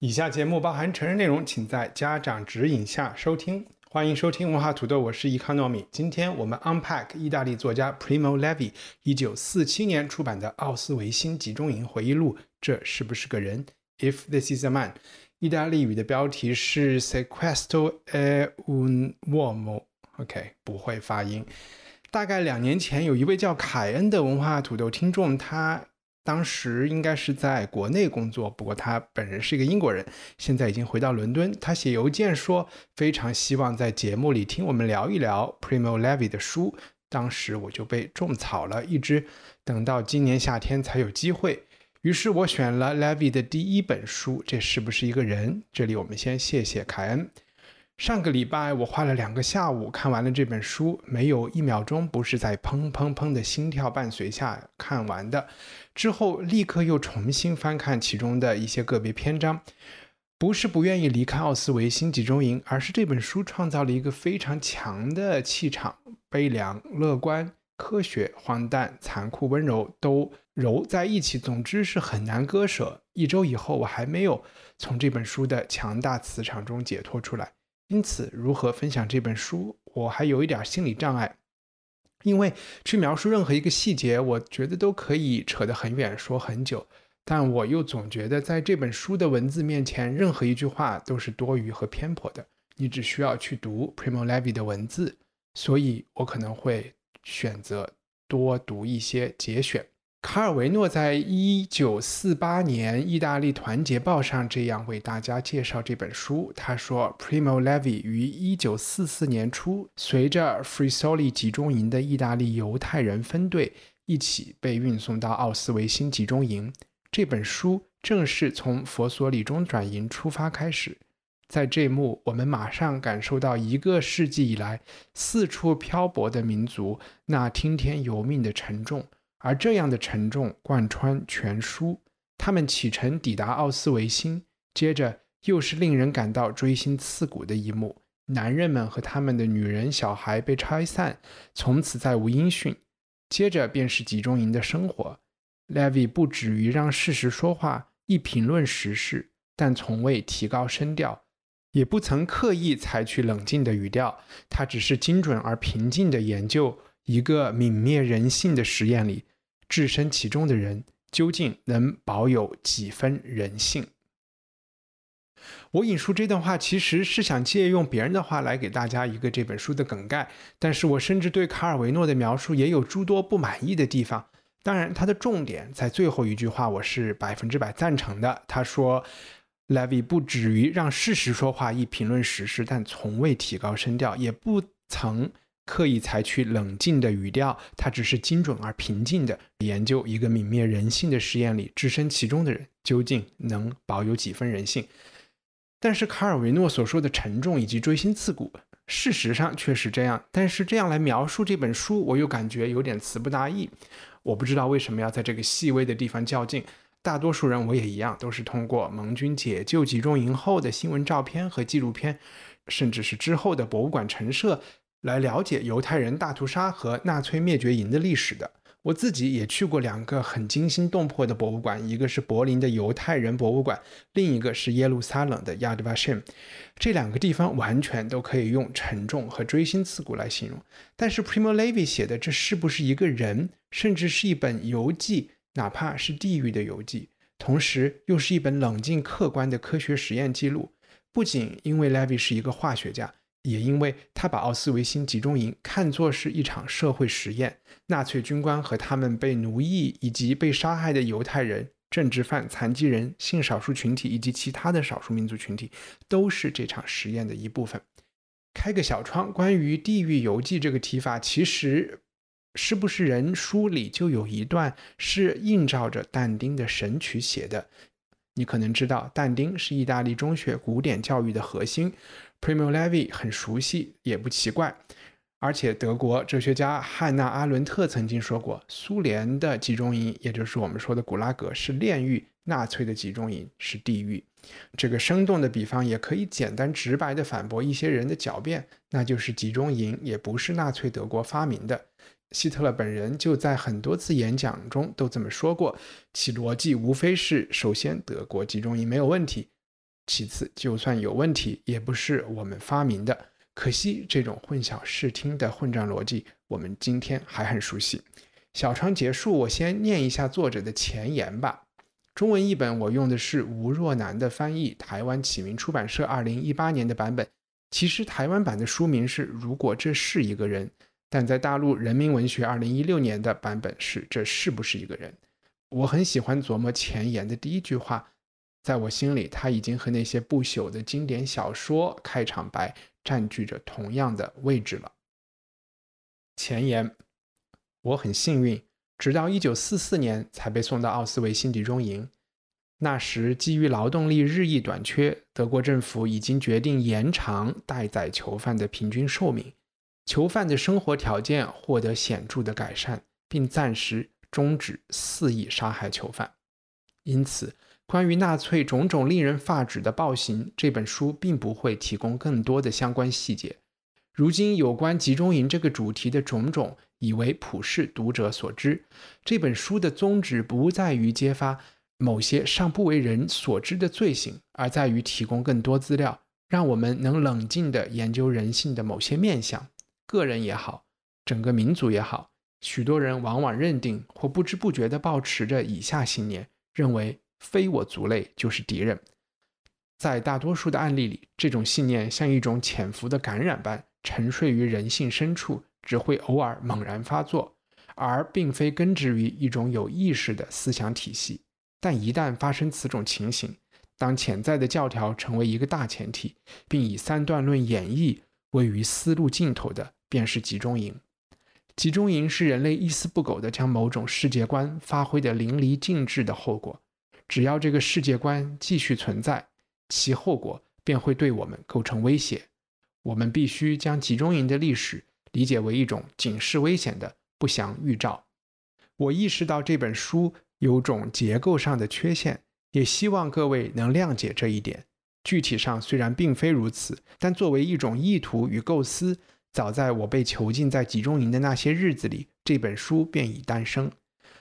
以下节目包含成人内容，请在家长指引下收听。欢迎收听文化土豆，我是 Economy。 今天我们 Unpack 意大利作家 Primo Levi 1947年出版的《奥斯维辛集中营回忆录》，这是不是个人？ If this is a man， 意大利语的标题是 Sequestro è un uomo。 OK， 不会发音。大概2年前，有一位叫凯恩的文化土豆听众，他当时应该是在国内工作，不过他本人是一个英国人，现在已经回到伦敦。他写邮件说非常希望在节目里听我们聊一聊 Primo Levi 的书，当时我就被种草了，一直等到今年夏天才有机会。于是我选了 Levi 的第一本书，这是不是一个人？这里我们先谢谢凯恩。上个礼拜我花了2个下午看完了这本书，没有1秒钟不是在砰砰砰的心跳伴随下看完的，之后立刻又重新翻看其中的一些个别篇章。不是不愿意离开奥斯维辛集中营，而是这本书创造了一个非常强的气场，悲凉、乐观、科学、荒诞、残酷、温柔都揉在一起，总之是很难割舍。1周以后我还没有从这本书的强大磁场中解脱出来，因此如何分享这本书我还有一点心理障碍，因为去描述任何一个细节我觉得都可以扯得很远，说很久，但我又总觉得在这本书的文字面前任何一句话都是多余和偏颇的，你只需要去读 Primo Levi 的文字，所以我可能会选择多读一些节选。卡尔维诺在1948年意大利团结报上这样为大家介绍这本书，他说 Primo Levi 于1944年初随着 Frisoli 集中营的意大利犹太人分队一起被运送到奥斯维辛集中营，这本书正是从佛索里中转营出发开始。在这幕我们马上感受到1个世纪以来四处漂泊的民族那听天由命的沉重，而这样的沉重贯穿全书。他们启程抵达奥斯维辛，接着又是令人感到锥心刺骨的一幕，男人们和他们的女人小孩被拆散，从此再无音讯，接着便是集中营的生活。 Levi 不止于让事实说话，亦评论时事，但从未提高声调，也不曾刻意采取冷静的语调，他只是精准而平静地研究一个泯灭人性的实验里，置身其中的人究竟能保有几分人性。我引述这段话其实是想借用别人的话来给大家一个这本书的梗概，但是我甚至对卡尔维诺的描述也有诸多不满意的地方。当然他的重点在最后一句话，我是100%赞成的。他说 Levi 不止于让事实说话，亦评论时事，但从未提高声调，也不曾刻意采取冷静的语调，他只是精准而平静地研究一个泯灭人性的实验里，置身其中的人究竟能保有几分人性。但是卡尔维诺所说的沉重以及锥心刺骨，事实上确实这样，但是这样来描述这本书，我又感觉有点词不达意。我不知道为什么要在这个细微的地方较劲，大多数人我也一样，都是通过盟军解救集中营后的新闻照片和纪录片，甚至是之后的博物馆陈设来了解犹太人大屠杀和纳粹灭绝营的历史的。我自己也去过2个很惊心动魄的博物馆，一个是柏林的犹太人博物馆，另一个是耶路撒冷的 Yad Vashem， 这2个地方完全都可以用沉重和锥心刺骨来形容。但是 Primo Levi 写的这是不是一个人，甚至是一本游记，哪怕是地狱的游记，同时又是一本冷静客观的科学实验记录。不仅因为 Levi 是一个化学家，也因为他把奥斯维辛集中营看作是一场社会实验，纳粹军官和他们被奴役以及被杀害的犹太人、政治犯、残疾人、性少数群体以及其他的少数民族群体都是这场实验的一部分。开个小窗，关于地狱游记这个提法其实是不是人书里就有一段是映照着但丁的《神曲》写的。你可能知道，但丁是意大利中学古典教育的核心 ，Primo Levi 很熟悉也不奇怪。而且德国哲学家汉娜·阿伦特曾经说过，苏联的集中营，也就是我们说的古拉格，是炼狱；纳粹的集中营是地狱。这个生动的比方也可以简单直白地反驳一些人的狡辩，那就是集中营也不是纳粹德国发明的。希特勒本人就在很多次演讲中都这么说过，其逻辑无非是：首先，德国集中营没有问题；其次，就算有问题，也不是我们发明的。可惜，这种混淆视听的混战逻辑，我们今天还很熟悉。小窗结束，我先念一下作者的前言吧。中文译本我用的是吴若南的翻译，台湾启明出版社2018年的版本。其实台湾版的书名是《如果这是一个人》，但在大陆人民文学2016年的版本是《这是不是一个人》。我很喜欢琢磨前言的第一句话，在我心里，它已经和那些不朽的经典小说开场白占据着同样的位置了。前言：我很幸运，直到1944年才被送到奥斯维辛集中营。那时，基于劳动力日益短缺，德国政府已经决定延长待宰囚犯的平均寿命。囚犯的生活条件获得显著的改善，并暂时终止肆意杀害囚犯。因此，关于纳粹种种令人发指的暴行，这本书并不会提供更多的相关细节。如今有关集中营这个主题的种种，已为普世读者所知。这本书的宗旨不在于揭发某些尚不为人所知的罪行，而在于提供更多资料，让我们能冷静地研究人性的某些面向。个人也好，整个民族也好，许多人往往认定或不知不觉地抱持着以下信念，认为非我族类就是敌人。在大多数的案例里，这种信念像一种潜伏的感染般沉睡于人性深处，只会偶尔猛然发作，而并非根植于一种有意识的思想体系。但一旦发生此种情形，当潜在的教条成为一个大前提，并以三段论演绎，位于思路尽头的便是集中营。集中营是人类一丝不苟地将某种世界观发挥得淋漓尽致的后果。只要这个世界观继续存在，其后果便会对我们构成威胁。我们必须将集中营的历史理解为一种警示危险的不祥预兆。我意识到这本书有种结构上的缺陷，也希望各位能谅解这一点。具体上虽然并非如此，但作为一种意图与构思，早在我被囚禁在集中营的那些日子里，这本书便已诞生。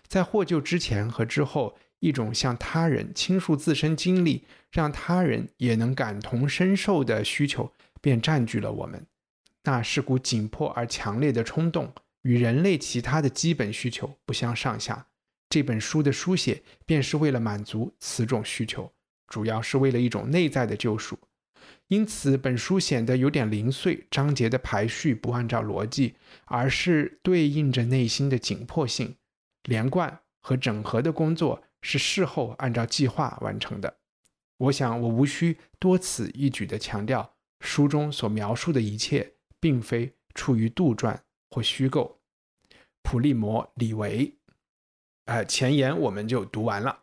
在获救之前和之后，一种向他人倾诉自身经历，让他人也能感同身受的需求便占据了我们。那是股紧迫而强烈的冲动，与人类其他的基本需求不相上下。这本书的书写便是为了满足此种需求，主要是为了一种内在的救赎。因此本书显得有点零碎，章节的排序不按照逻辑，而是对应着内心的紧迫性。连贯和整合的工作是事后按照计划完成的。我想我无需多此一举地强调，书中所描述的一切并非出于杜撰或虚构。普利摩·李维。前言我们就读完了。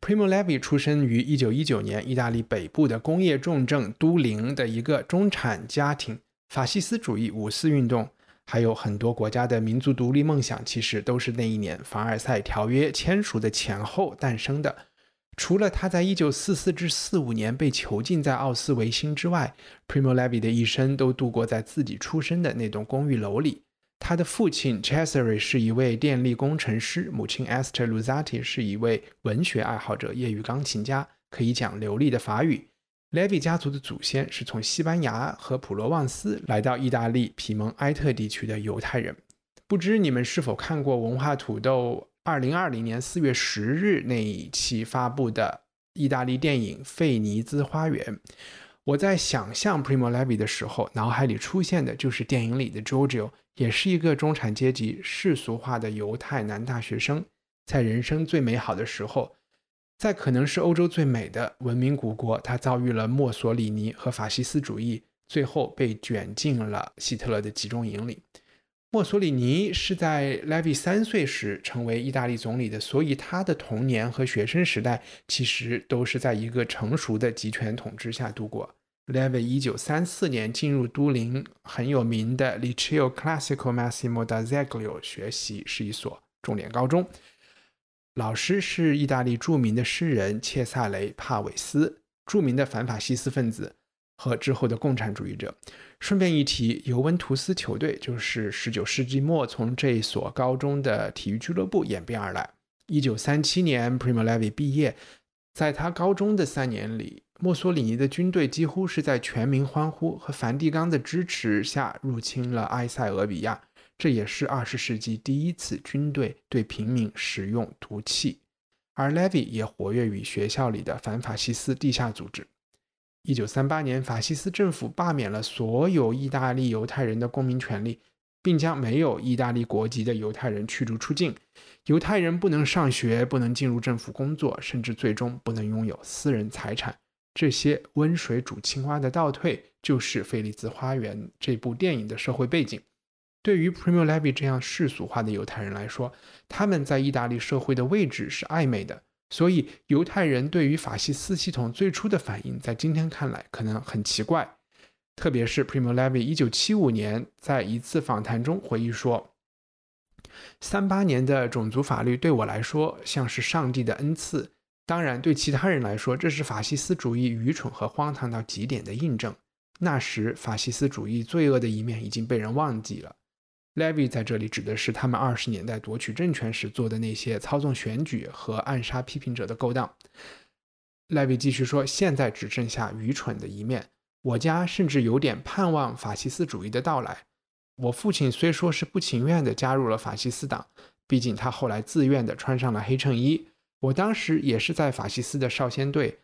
Primo Levi 出生于1919年意大利北部的工业重镇都灵的一个中产家庭。法西斯主义、五四运动，还有很多国家的民族独立梦想，其实都是那一年凡尔赛条约签署的前后诞生的。除了他在1944至45年被囚禁在奥斯维辛之外， Primo Levi 的一生都度过在自己出生的那栋公寓楼里。他的父亲 Cesare 是一位电力工程师，母亲 Esther Luzzati 是一位文学爱好者、业余钢琴家，可以讲流利的法语。Levi 家族的祖先是从西班牙和普罗旺斯来到意大利皮蒙埃特地区的犹太人。不知你们是否看过文化土豆2020年4月10日那一期发布的意大利电影《费尼兹花园》。我在想象 Primo Levi 的时候，脑海里出现的就是电影里的 Giorgio， 也是一个中产阶级世俗化的犹太男大学生，在人生最美好的时候，在可能是欧洲最美的文明古国，他遭遇了墨索里尼和法西斯主义，最后被卷进了希特勒的集中营里。墨索里尼是在 Levi 3岁时成为意大利总理的，所以他的童年和学生时代其实都是在一个成熟的集权统治下度过。Levi 1934年进入都灵很有名的 Liceo Classico Massimo d'Azeglio 学习，是一所重点高中。老师是意大利著名的诗人切萨雷·帕韦斯，著名的反法西斯分子和之后的共产主义者。顺便一提，尤文图斯球队就是19世纪末从这所高中的体育俱乐部演变而来。1937年 Primo Levi 毕业，在他高中的3年里，墨索里尼的军队几乎是在全民欢呼和梵蒂冈的支持下入侵了埃塞俄比亚，这也是20世纪第一次军队对平民使用毒气。而 Levi 也活跃于学校里的反法西斯地下组织。1938年，法西斯政府罢免了所有意大利犹太人的公民权利，并将没有意大利国籍的犹太人驱逐出境。犹太人不能上学，不能进入政府工作，甚至最终不能拥有私人财产。这些温水煮青蛙的倒退，就是《菲利兹花园》这部电影的社会背景。对于 Primo Levi 这样世俗化的犹太人来说，他们在意大利社会的位置是暧昧的。所以犹太人对于法西斯系统最初的反应在今天看来可能很奇怪，特别是 Primo Levi 1975年在一次访谈中回忆说，38年的种族法律对我来说像是上帝的恩赐，当然对其他人来说这是法西斯主义愚蠢和荒唐到极点的印证。那时法西斯主义罪恶的一面已经被人忘记了。Levi 在这里指的是他们20年代夺取政权时做的那些操纵选举和暗杀批评者的勾当。Levi 继续说，现在只剩下愚蠢的一面，我家甚至有点盼望法西斯主义的到来。我父亲虽说是不情愿地加入了法西斯党，毕竟他后来自愿地穿上了黑衬衣。我当时也是在法西斯的少先队，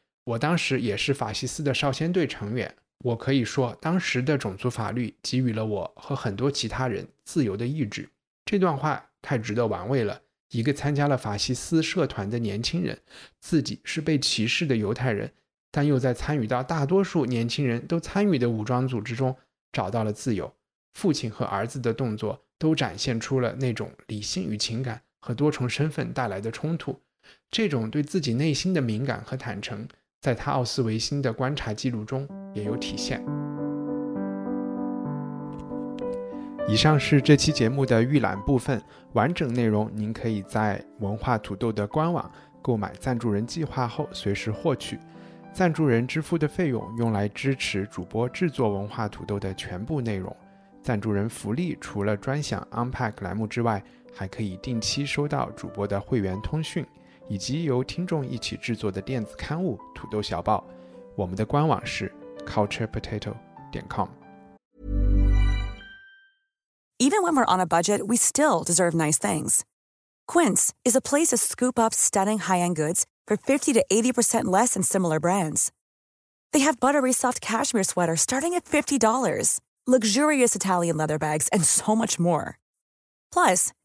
成员。我可以说，当时的种族法律给予了我和很多其他人自由的意志。这段话太值得玩味了。一个参加了法西斯社团的年轻人，自己是被歧视的犹太人，但又在参与到大多数年轻人都参与的武装组织中找到了自由。父亲和儿子的动作都展现出了那种理性与情感和多重身份带来的冲突。这种对自己内心的敏感和坦诚，在他奥斯维辛的观察记录中也有体现。以上是这期节目的预览部分，完整内容您可以在文化土豆的官网购买赞助人计划后随时获取。赞助人支付的费用用来支持主播制作文化土豆的全部内容。赞助人福利除了专享 Unpack 栏目之外，还可以定期收到主播的会员通讯，以及由听众一起制作的电子刊物《土豆小报》。我们的官网是 culturepotato.com。 Even when we're on a budget, we still deserve nice things. Quince is a place to scoop up stunning high-end goods for 50 to 80% less than similar brands. They have buttery soft cashmere sweaters starting at $50, luxurious Italian leather bags, and so much more. Plus,